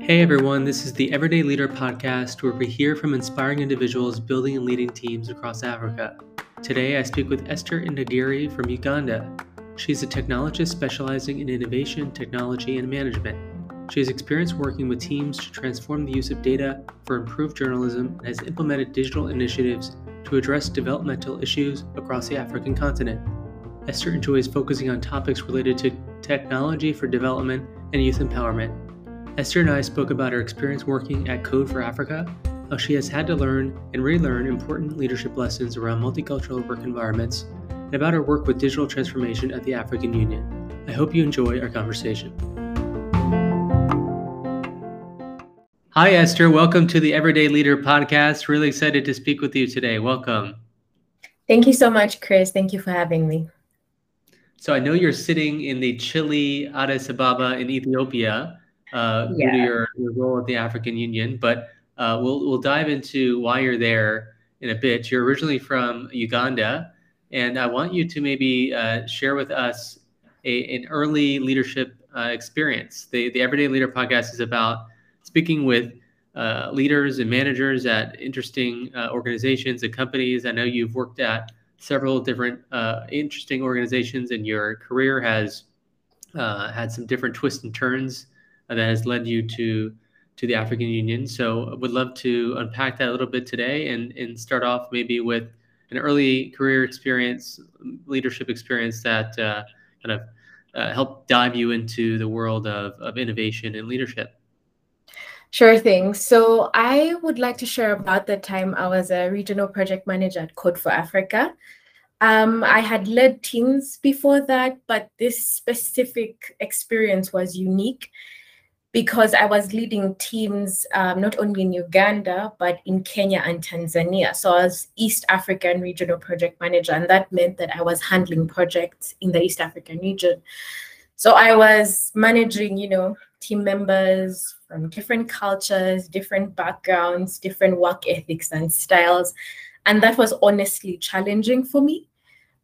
Hey everyone, this is the Everyday Leader podcast where we hear from inspiring individuals building and leading teams across Africa. Today I speak with Esther Ndagire from Uganda. She's a technologist specializing in innovation, technology, and management. She has experience working with teams to transform the use of data for improved journalism and has implemented digital initiatives to address developmental issues across the African continent. Esther enjoys focusing on topics related to technology for development and youth empowerment. Esther and I spoke about her experience working at Code for Africa, how she has had to learn and relearn important leadership lessons around multicultural work environments, and about her work with digital transformation at the African Union. I hope you enjoy our conversation. Hi, Esther. Welcome to the Everyday Leader podcast. Really excited to speak with you today. Welcome. Thank you so much, Chris. Thank you for having me. So I know you're sitting in the chilly Addis Ababa in Ethiopia due to your role at the African Union, but we'll dive into why you're there in a bit. You're originally from Uganda, and I want you to maybe share with us an early leadership experience. The Everyday Leader podcast is about speaking with leaders and managers at interesting organizations and companies. I know you've worked at several different interesting organizations, and your career has had some different twists and turns that has led you to the African Union. So I would love to unpack that a little bit today and start off maybe with an early career experience, leadership experience that kind of helped dive you into the world of innovation and leadership. Sure thing. So I would like to share about the time I was a regional project manager at Code for Africa. I had led teams before that, but this specific experience was unique because I was leading teams not only in Uganda, but in Kenya and Tanzania. So I was East African regional project manager, and that meant that I was handling projects in the East African region. So I was managing, team members from different cultures, different backgrounds, different work ethics and styles. And that was honestly challenging for me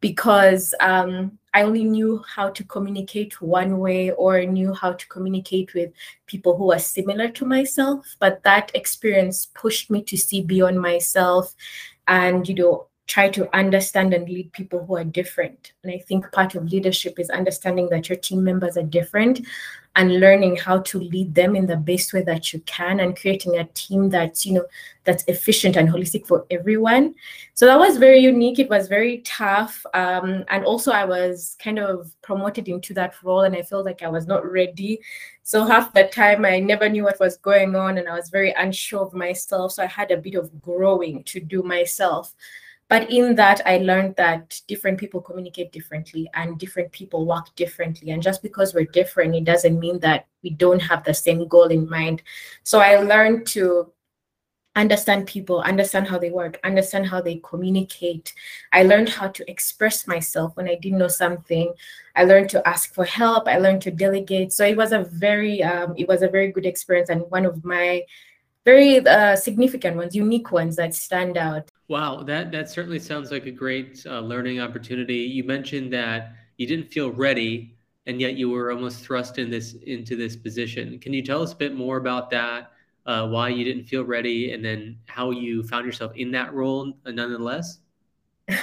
because I only knew how to communicate one way or knew how to communicate with people who are similar to myself. But that experience pushed me to see beyond myself and, try to understand and lead people who are different. And I think part of leadership is understanding that your team members are different and learning how to lead them in the best way that you can and creating a team that's, that's efficient and holistic for everyone. So that was very unique. It was very tough. And also I was kind of promoted into that role and I felt like I was not ready. So half the time I never knew what was going on and I was very unsure of myself. So I had a bit of growing to do myself. But in that, I learned that different people communicate differently and different people work differently. And just because we're different, it doesn't mean that we don't have the same goal in mind. So I learned to understand people, understand how they work, understand how they communicate. I learned how to express myself when I didn't know something. I learned to ask for help. I learned to delegate. So it was a very good experience and one of my very significant ones, unique ones that stand out. Wow, that certainly sounds like a great learning opportunity. You mentioned that you didn't feel ready, and yet you were almost thrust into this position. Can you tell us a bit more about that, why you didn't feel ready, and then how you found yourself in that role nonetheless?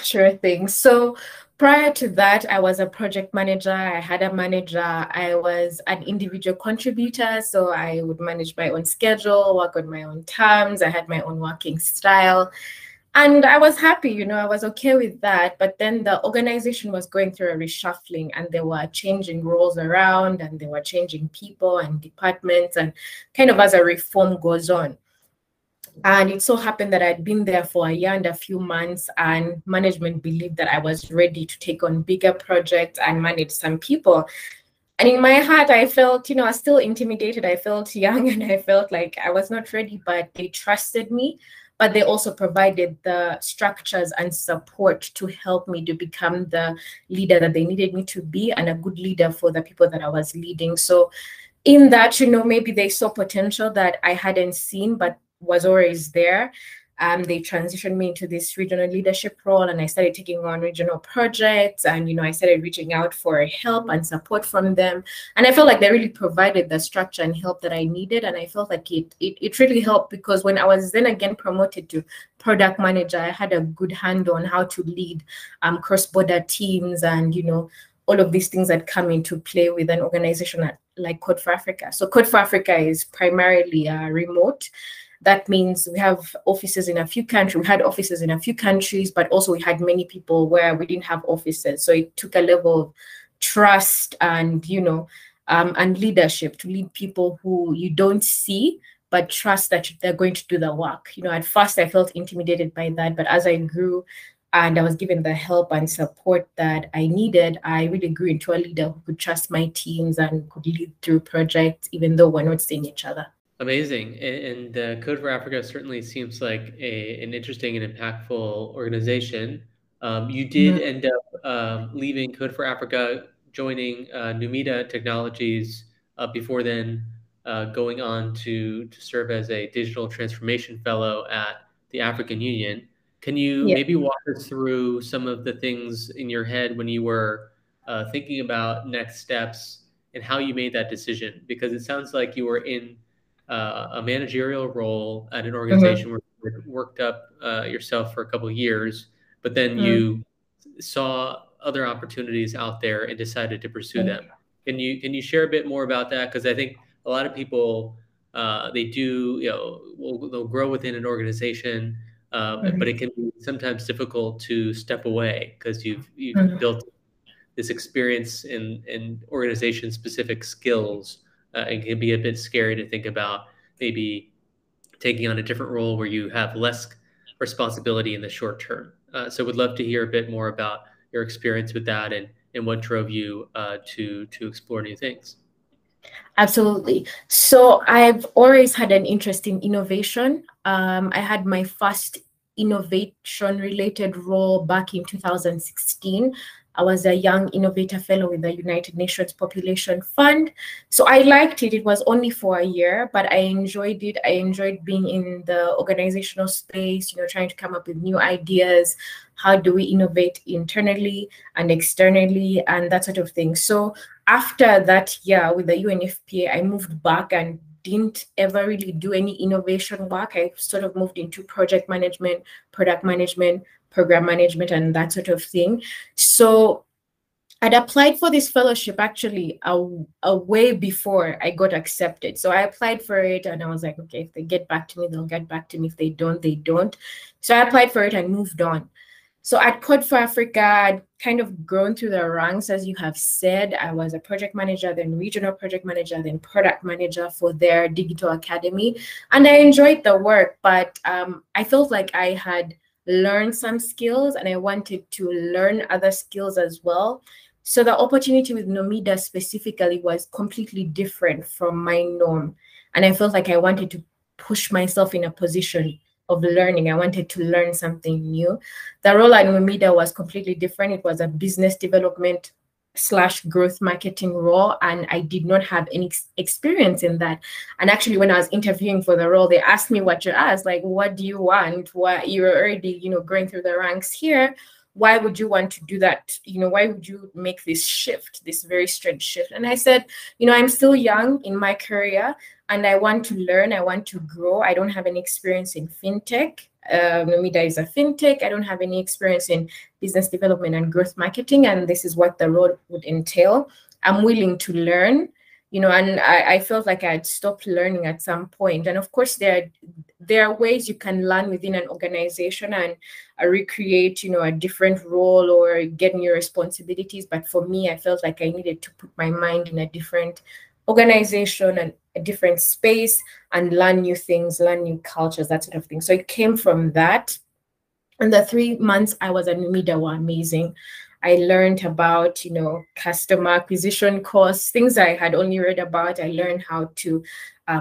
Sure thing. So prior to that, I was a project manager. I had a manager. I was an individual contributor. So I would manage my own schedule, work on my own terms. I had my own working style. And I was happy, I was okay with that. But then the organization was going through a reshuffling and they were changing roles around and they were changing people and departments and kind of as a reform goes on. And it so happened that I'd been there for a year and a few months and management believed that I was ready to take on bigger projects and manage some people. And in my heart, I felt, I was still intimidated. I felt young and I felt like I was not ready, but they trusted me. But they also provided the structures and support to help me to become the leader that they needed me to be and a good leader for the people that I was leading. So in that, maybe they saw potential that I hadn't seen, but was always there. They transitioned me into this regional leadership role, and I started taking on regional projects, and I started reaching out for help and support from them. And I felt like they really provided the structure and help that I needed, and I felt like it really helped, because when I was then again promoted to product manager, I had a good handle on how to lead cross-border teams and all of these things that come into play with an organization like Code for Africa. So Code for Africa is primarily remote. That means we have offices in a few countries. We had offices in a few countries, but also we had many people where we didn't have offices. So it took a level of trust and, and leadership to lead people who you don't see, but trust that they're going to do the work. At first I felt intimidated by that, but as I grew and I was given the help and support that I needed, I really grew into a leader who could trust my teams and could lead through projects, even though we're not seeing each other. Amazing. And Code for Africa certainly seems like an interesting and impactful organization. You did end up leaving Code for Africa, joining Numida Technologies before then, going on to serve as a digital transformation fellow at the African Union. Can you maybe walk us through some of the things in your head when you were thinking about next steps and how you made that decision? Because it sounds like you were in a managerial role at an organization where you worked up yourself for a couple of years, but then you saw other opportunities out there and decided to pursue them. Can you share a bit more about that? Because I think a lot of people, they do, they'll grow within an organization, but it can be sometimes difficult to step away because you've built this experience and organization specific skills. It can be a bit scary to think about maybe taking on a different role where you have less responsibility in the short term. So would love to hear a bit more about your experience with that and what drove you to explore new things. Absolutely. So I've always had an interest in innovation. I had my first innovation-related role back in 2016. I was a young innovator fellow with the United Nations Population Fund. So I liked it. It was only for a year, but I enjoyed it. I enjoyed being in the organizational space, trying to come up with new ideas. How do we innovate internally and externally and that sort of thing? So after that year with the UNFPA, I moved back and didn't ever really do any innovation work. I sort of moved into project management, product management, program management, and that sort of thing. So I'd applied for this fellowship actually a way before I got accepted. So I applied for it and I was like, okay, if they get back to me, they'll get back to me. If they don't, they don't. So I applied for it and moved on. So at Code for Africa, I'd kind of grown through the ranks, as you have said. I was a project manager, then regional project manager, then product manager for their digital academy. And I enjoyed the work, but I felt like I had learned some skills and I wanted to learn other skills as well. So the opportunity with Numida specifically was completely different from my norm. And I felt like I wanted to push myself in a position of learning. I wanted to learn something new. The role at Numida was completely different. It was a business development / growth marketing role, and I did not have any experience in that. And actually, when I was interviewing for the role, they asked me what you asked, like, what do you want? What you're already, going through the ranks here. Why would you want to do that? Why would you make this shift, this very strange shift? And I said, I'm still young in my career and I want to learn, I want to grow. I don't have any experience in fintech. Numida is a fintech. I don't have any experience in business development and growth marketing, and this is what the role would entail. I'm willing to learn, and I felt like I had stopped learning at some point. And of course, there are ways you can learn within an organization and recreate, a different role or get new responsibilities. But for me, I felt like I needed to put my mind in a different organization and a different space and learn new things, learn new cultures, that sort of thing. So it came from that. And the 3 months I was at Numida were amazing. I learned about, customer acquisition costs, things I had only read about. I learned how to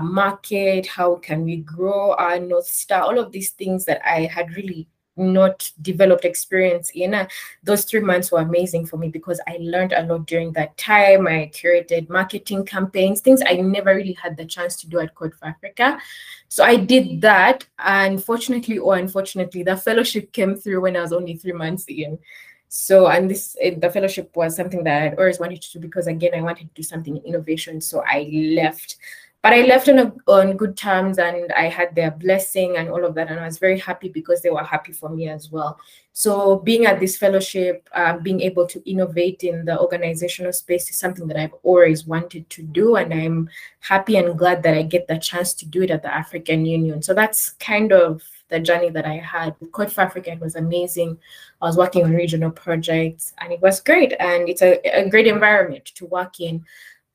market, how can we grow our North Star, all of these things that I had really not developed experience in. Those 3 months were amazing for me because I learned a lot during that time. I curated marketing campaigns, things I never really had the chance to do at Code for Africa. So I did that. Unfortunately, or unfortunately, the fellowship came through when I was only 3 months in. So, and the fellowship was something that I'd always wanted to do because, again, I wanted to do something in innovation. So I left. But I left on good terms, and I had their blessing and all of that. And I was very happy because they were happy for me as well. So being at this fellowship, being able to innovate in the organizational space is something that I've always wanted to do. And I'm happy and glad that I get the chance to do it at the African Union. So that's kind of the journey that I had. With Code for Africa, it was amazing. I was working on regional projects, and it was great. And it's a great environment to work in.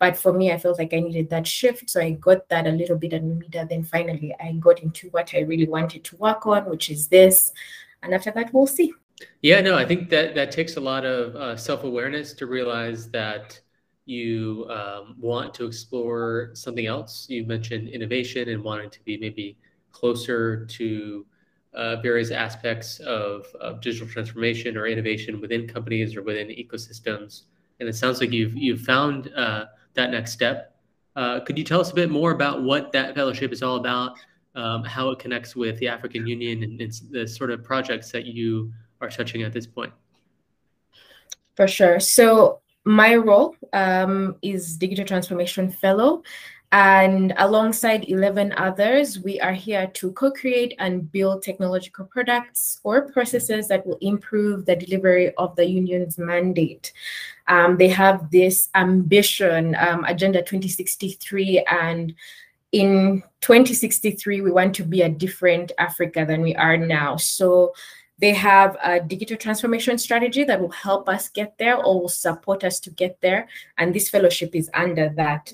But for me, I felt like I needed that shift. So I got that a little bit at Numida. Then finally, I got into what I really wanted to work on, which is this. And after that, we'll see. Yeah, no, I think that takes a lot of self-awareness to realize that you want to explore something else. You mentioned innovation and wanting to be maybe closer to various aspects of digital transformation or innovation within companies or within ecosystems. And it sounds like you've found that next step. Could you tell us a bit more about what that fellowship is all about, how it connects with the African Union and the sort of projects that you are touching at this point? For sure. So my role is Digital Transformation Fellow. And alongside 11 others, we are here to co-create and build technological products or processes that will improve the delivery of the union's mandate. They have this ambition, Agenda 2063, and in 2063, we want to be a different Africa than we are now. So they have a digital transformation strategy that will help us get there or will support us to get there. And this fellowship is under that.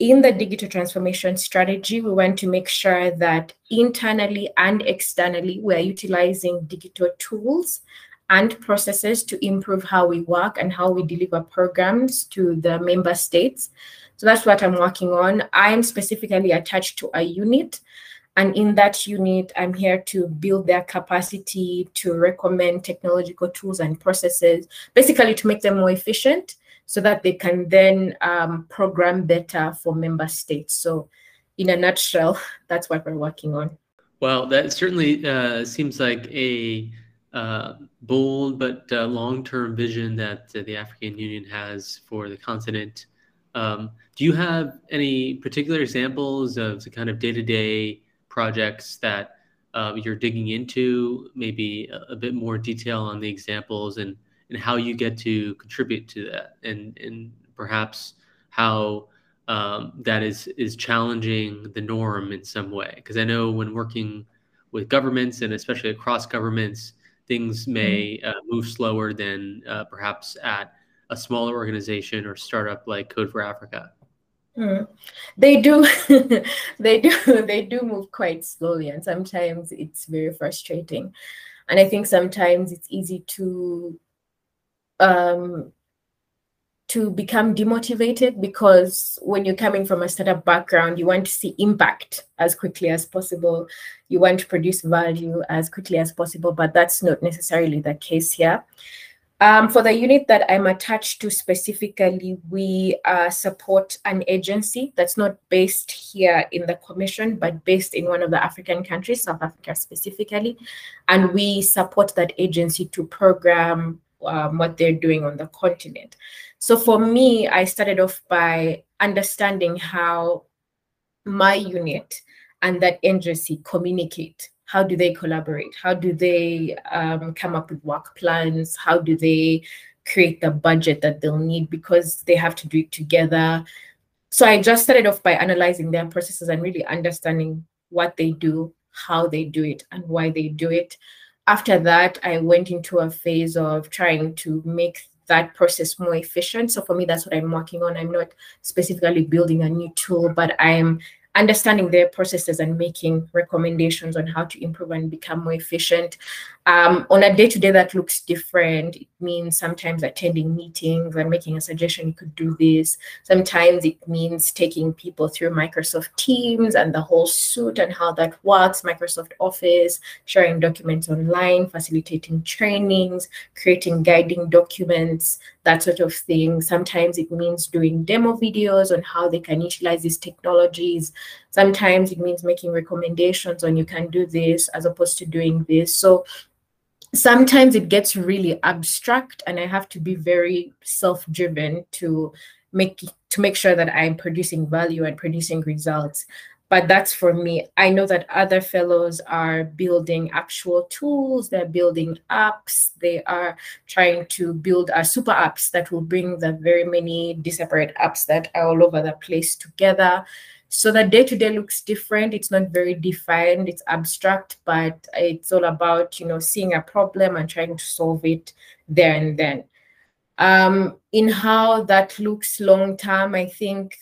In the digital transformation strategy, we want to make sure that internally and externally, we are utilizing digital tools and processes to improve how we work and how we deliver programs to the member states. So that's what I'm working on. I'm specifically attached to a unit. And in that unit, I'm here to build their capacity to recommend technological tools and processes, basically to make them more efficient, so that they can then program better for member states. So in a nutshell, that's what we're working on. Well, that certainly seems like a bold but long-term vision that the African Union has for the continent. Do you have any particular examples of the kind of day-to-day projects that you're digging into, maybe a bit more detail on the examples and how you get to contribute to that, and perhaps how that is challenging the norm in some way? Because I know when working with governments, and especially across governments, things may move slower than perhaps at a smaller organization or startup like Code for Africa. They do, they do move quite slowly, and sometimes it's very frustrating. And I think sometimes it's easy to become demotivated, because when you're coming from a startup background, you want to see impact as quickly as possible. You want to produce value as quickly as possible, but that's not necessarily the case here. For the unit that I'm attached to specifically, we support an agency that's not based here in the Commission, but based in one of the African countries, South Africa specifically. And we support that agency to program what they're doing on the continent. So for me, I started off by understanding how my unit and that agency communicate. How do they collaborate? How do they come up with work plans? How do they create the budget that they'll need, because they have to do it together? So I just started off by analyzing their processes and really understanding what they do, how they do it, and why they do it. After that, I went into a phase of trying to make that process more efficient. So for me, that's what I'm working on. I'm not specifically building a new tool, but I'm understanding their processes and making recommendations on how to improve and become more efficient. On a day-to-day that looks different. It means sometimes attending meetings and making a suggestion, you could do this. Sometimes it means taking people through Microsoft Teams and the whole suite and how that works, Microsoft Office, sharing documents online, facilitating trainings, creating guiding documents, that sort of thing. Sometimes it means doing demo videos on how they can utilize these technologies. Sometimes it means making recommendations on you can do this as opposed to doing this. So sometimes it gets really abstract, and I have to be very self-driven to make sure that I'm producing value and producing results. But that's for me. I know that other fellows are building actual tools, they're building apps, they are trying to build our super apps that will bring the very many disparate apps that are all over the place together. So the day-to-day looks different. It's not very defined, it's abstract, but it's all about, you know, seeing a problem and trying to solve it there and then. In how that looks long term, I think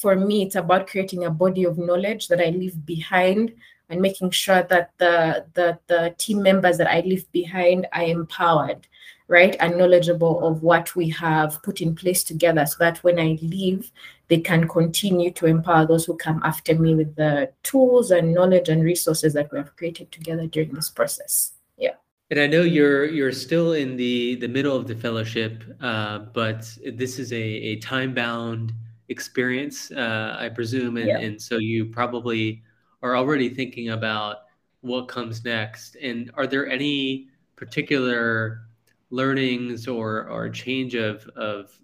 for me, it's about creating a body of knowledge that I leave behind and making sure that the team members that I leave behind are empowered, right, and knowledgeable of what we have put in place together, so that when I leave, they can continue to empower those who come after me with the tools and knowledge and resources that we have created together during this process. Yeah. And I know you're still in the middle of the fellowship, but this is a time-bound experience, I presume. And, yeah. And so you probably are already thinking about what comes next. And are there any particular learnings or change of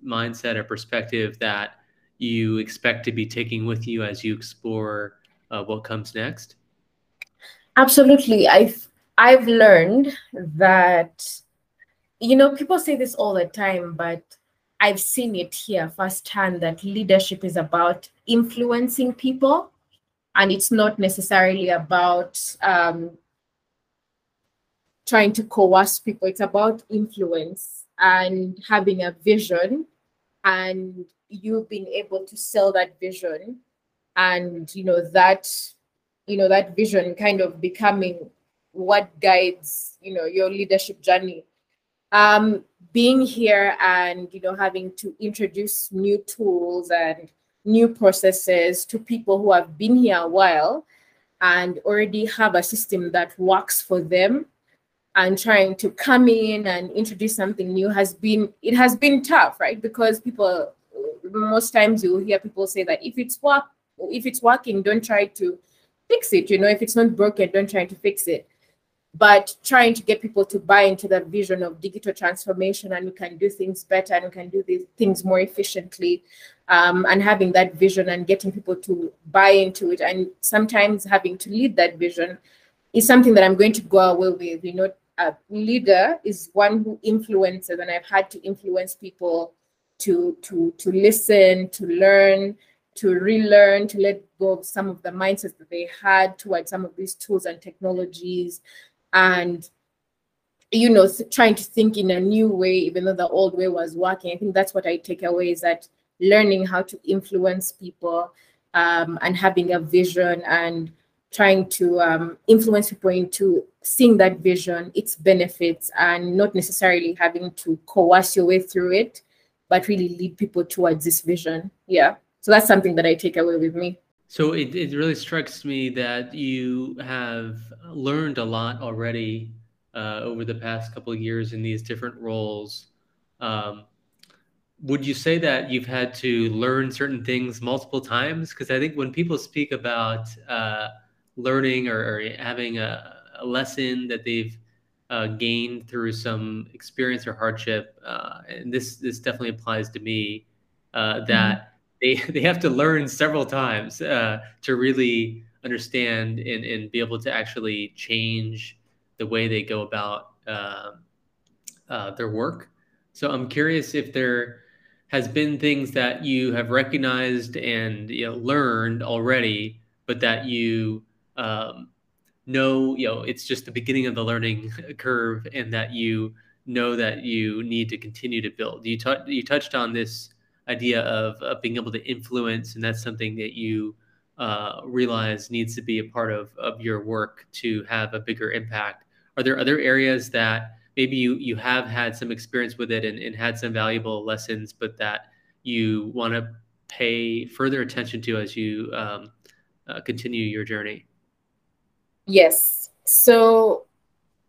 mindset or perspective that you expect to be taking with you as you explore what comes next? Absolutely. I've learned that, you know, people say this all the time, but I've seen it here firsthand that leadership is about influencing people, and it's not necessarily about trying to coerce people. It's about influence and having a vision and you being able to sell that vision, and, you know, that vision kind of becoming what guides, you know, your leadership journey. Being here and, you know, having to introduce new tools and new processes to people who have been here a while and already have a system that works for them, and trying to come in and introduce something new has been tough, right? Because people, most times you'll hear people say that if it's working, don't try to fix it. You know, if it's not broken, don't try to fix it. But trying to get people to buy into that vision of digital transformation, and we can do things better and we can do these things more efficiently, and having that vision and getting people to buy into it, and sometimes having to lead that vision is something that I'm going to go away with. You know, a leader is one who influences, and I've had to influence people to listen, to learn, to relearn, to let go of some of the mindsets that they had towards some of these tools and technologies, and, you know, trying to think in a new way, even though the old way was working. I think that's what I take away, is that learning how to influence people, and having a vision and trying to influence people into seeing that vision, its benefits, and not necessarily having to coerce your way through it, but really lead people towards this vision. Yeah. So that's something that I take away with me. So it really strikes me that you have learned a lot already over the past couple of years in these different roles. Would you say that you've had to learn certain things multiple times? Because I think when people speak about learning or having a lesson that they've gained through some experience or hardship, and this definitely applies to me, that mm-hmm. They have to learn several times to really understand and be able to actually change the way they go about their work. So I'm curious if there has been things that you have recognized and, you know, learned already, but that you know, you know, it's just the beginning of the learning curve, and that you know that you need to continue to build. You touched on this idea of being able to influence, and that's something that you realize needs to be a part of your work to have a bigger impact? Are there other areas that maybe you have had some experience with it and had some valuable lessons, but that you want to pay further attention to as you continue your journey? Yes. So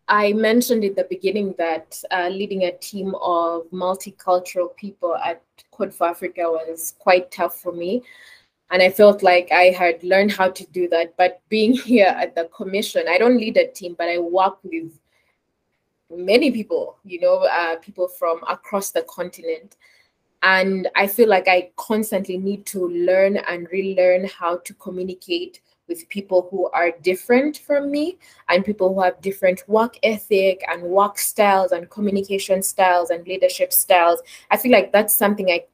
I mentioned at the beginning that leading a team of multicultural people at Code for Africa was quite tough for me. And I felt like I had learned how to do that. But being here at the commission, I don't lead a team, but I work with many people, people from across the continent. And I feel like I constantly need to learn and relearn how to communicate with people who are different from me and people who have different work ethic and work styles and communication styles and leadership styles. I feel like that's something I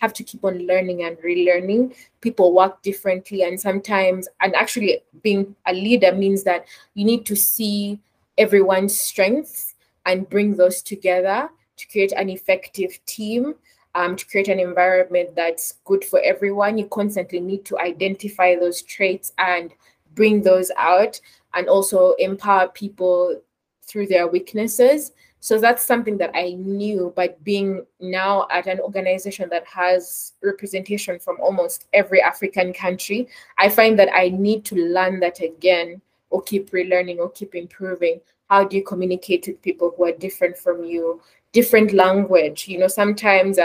have to keep on learning and relearning. People work differently, and sometimes, and actually being a leader means that you need to see everyone's strengths and bring those together to create an effective team. To create an environment that's good for everyone, you constantly need to identify those traits and bring those out, and also empower people through their weaknesses. So that's something that I knew, but being now at an organization that has representation from almost every African country, I find that I need to learn that again, or keep relearning, or keep improving. How do you communicate with people who are different from you? Different language, sometimes,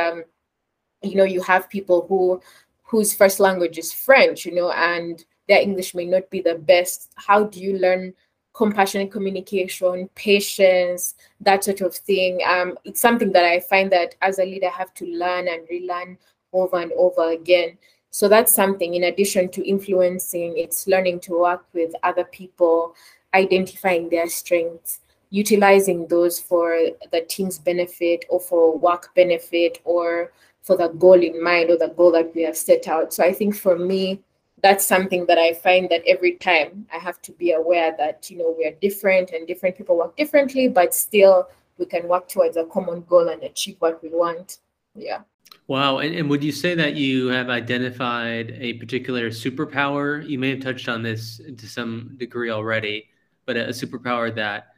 you have people whose first language is French, and their English may not be the best. How do you learn compassionate communication, patience, that sort of thing? It's something that I find that as a leader I have to learn and relearn over and over again. So that's something, in addition to influencing, it's learning to work with other people, identifying their strengths, utilizing those for the team's benefit or for work benefit or for the goal in mind or the goal that we have set out. So I think for me, that's something that I find that every time I have to be aware that, we are different and different people work differently, but still we can work towards a common goal and achieve what we want. Yeah. Wow. And would you say that you have identified a particular superpower? You may have touched on this to some degree already, but a superpower that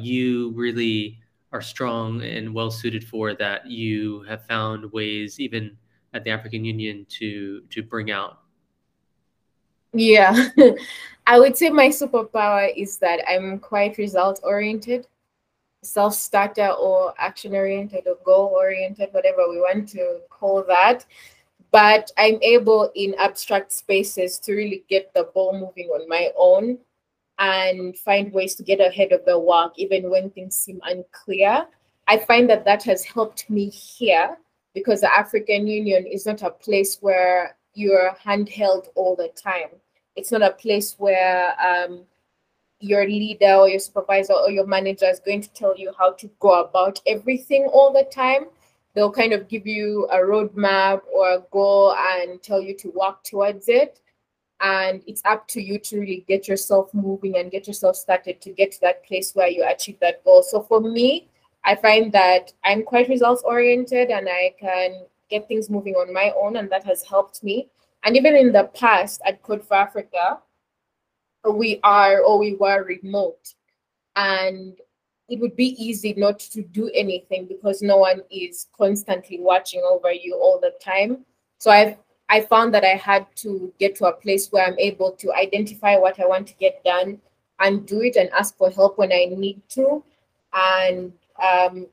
you really are strong and well-suited for, that you have found ways, even at the African Union, to bring out? Yeah, I would say my superpower is that I'm quite result-oriented, self-starter or action-oriented or goal-oriented, whatever we want to call that. But I'm able in abstract spaces to really get the ball moving on my own and find ways to get ahead of the work, even when things seem unclear. I find that that has helped me here, because the African Union is not a place where you're handheld all the time. It's not a place where your leader or your supervisor or your manager is going to tell you how to go about everything all the time. They'll kind of give you a roadmap or a goal and tell you to work towards it. And it's up to you to really get yourself moving and get yourself started to get to that place where you achieve that goal. So for me, I find that I'm quite results oriented and I can get things moving on my own, and that has helped me. And even in the past at Code for Africa, we were remote, and it would be easy not to do anything because no one is constantly watching over you all the time. So I found that I had to get to a place where I'm able to identify what I want to get done and do it, and ask for help when I need to, and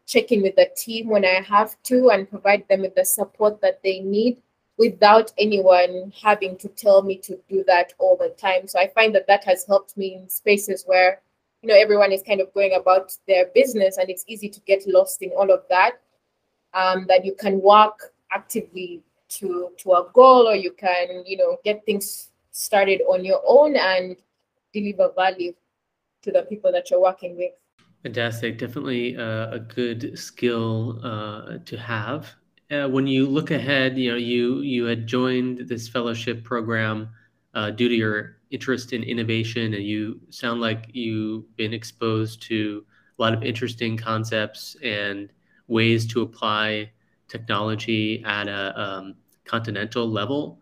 check in with the team when I have to, and provide them with the support that they need without anyone having to tell me to do that all the time. So I find that that has helped me in spaces where, everyone is kind of going about their business and it's easy to get lost in all of that, that you can work actively to a goal, or you can get things started on your own and deliver value to the people that you're working with. Fantastic. Definitely a good skill to have. When you look ahead, you had joined this fellowship program due to your interest in innovation, and you sound like you've been exposed to a lot of interesting concepts and ways to apply technology at a continental level.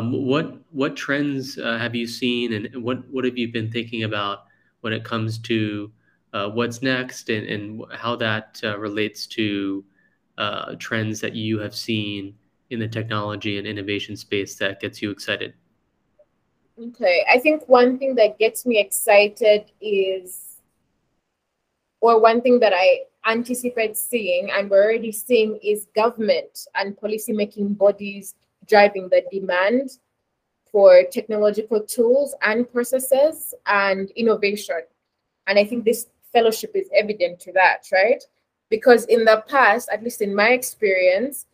What trends have you seen, and what have you been thinking about when it comes to what's next, and how that relates to trends that you have seen in the technology and innovation space that gets you excited? Okay, I think one thing that gets me excited is, or one thing that I anticipate seeing, and we're already seeing, is government and policymaking bodies driving the demand for technological tools and processes and innovation. And I think this fellowship is evident to that, right? Because in the past, at least in my experience,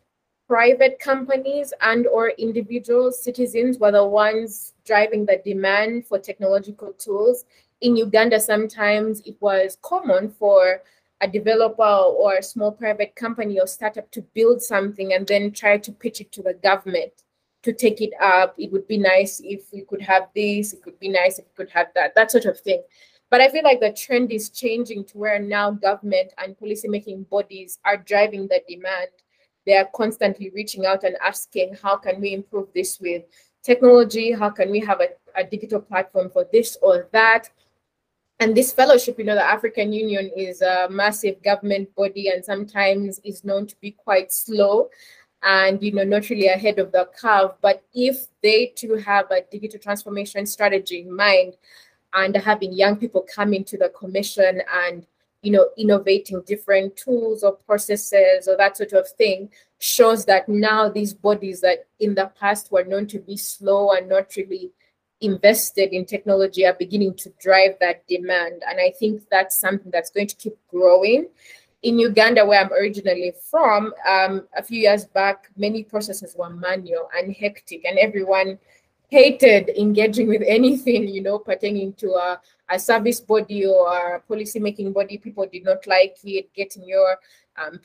private companies and or individual citizens were the ones driving the demand for technological tools. In Uganda, sometimes it was common for a developer or a small private company or startup to build something and then try to pitch it to the government to take it up. It would be nice if we could have this, it would be nice if we could have that, that sort of thing. But I feel like the trend is changing to where now government and policymaking bodies are driving the demand. They are constantly reaching out and asking, how can we improve this with technology? How can we have a digital platform for this or that? And this fellowship, you know, the African Union is a massive government body and sometimes is known to be quite slow and, you know, not really ahead of the curve. But if they too have a digital transformation strategy in mind and having young people come into the commission and, you know, innovating different tools or processes or that sort of thing, shows that now these bodies that in the past were known to be slow and not really invested in technology are beginning to drive that demand. And I think that's something that's going to keep growing. In Uganda, where I'm originally from, a few years back, many processes were manual and hectic, and everyone hated engaging with anything, you know, pertaining to a service body or a policy-making body. People did not like it. Getting your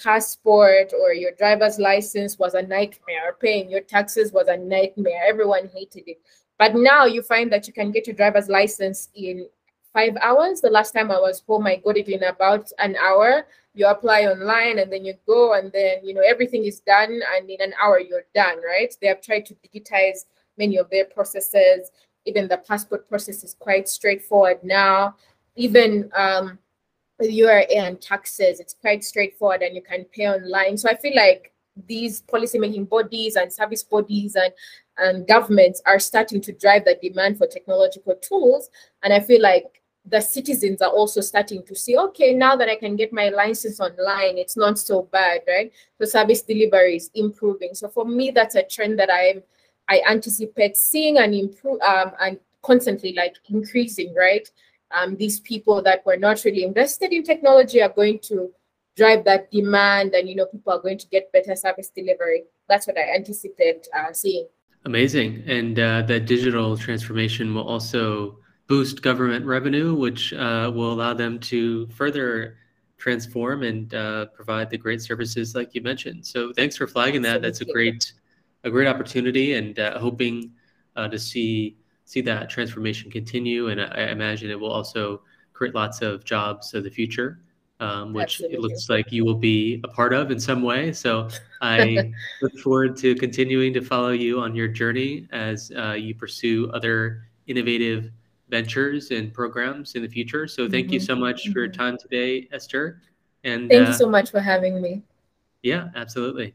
passport or your driver's license was a nightmare. Paying your taxes was a nightmare. Everyone hated it. But now you find that you can get your driver's license in 5 hours. The last time I was home, I got it in about an hour. You apply online and then you go, and then, you know, everything is done, and in an hour you're done, right? They have tried to digitize many of their processes. Even the passport process is quite straightforward now. Even URA and taxes, it's quite straightforward, and you can pay online. So I feel like these policymaking bodies and service bodies and governments are starting to drive the demand for technological tools. And I feel like the citizens are also starting to see, okay, now that I can get my license online, it's not so bad, right? The service delivery is improving. So for me, that's a trend that I anticipate seeing and improve and constantly like increasing, right? These people that were not really invested in technology are going to drive that demand, and, you know, people are going to get better service delivery. That's what I anticipate seeing. Amazing. And that digital transformation will also boost government revenue, which will allow them to further transform and provide the great services like you mentioned. So thanks for flagging that. That's a great opportunity, and hoping to see that transformation continue. And I imagine it will also create lots of jobs of the future, which Absolutely. It looks like you will be a part of in some way. So I look forward to continuing to follow you on your journey as you pursue other innovative ventures and programs in the future. So thank you so much for your time today, Esther. And thank you so much for having me. Yeah, absolutely.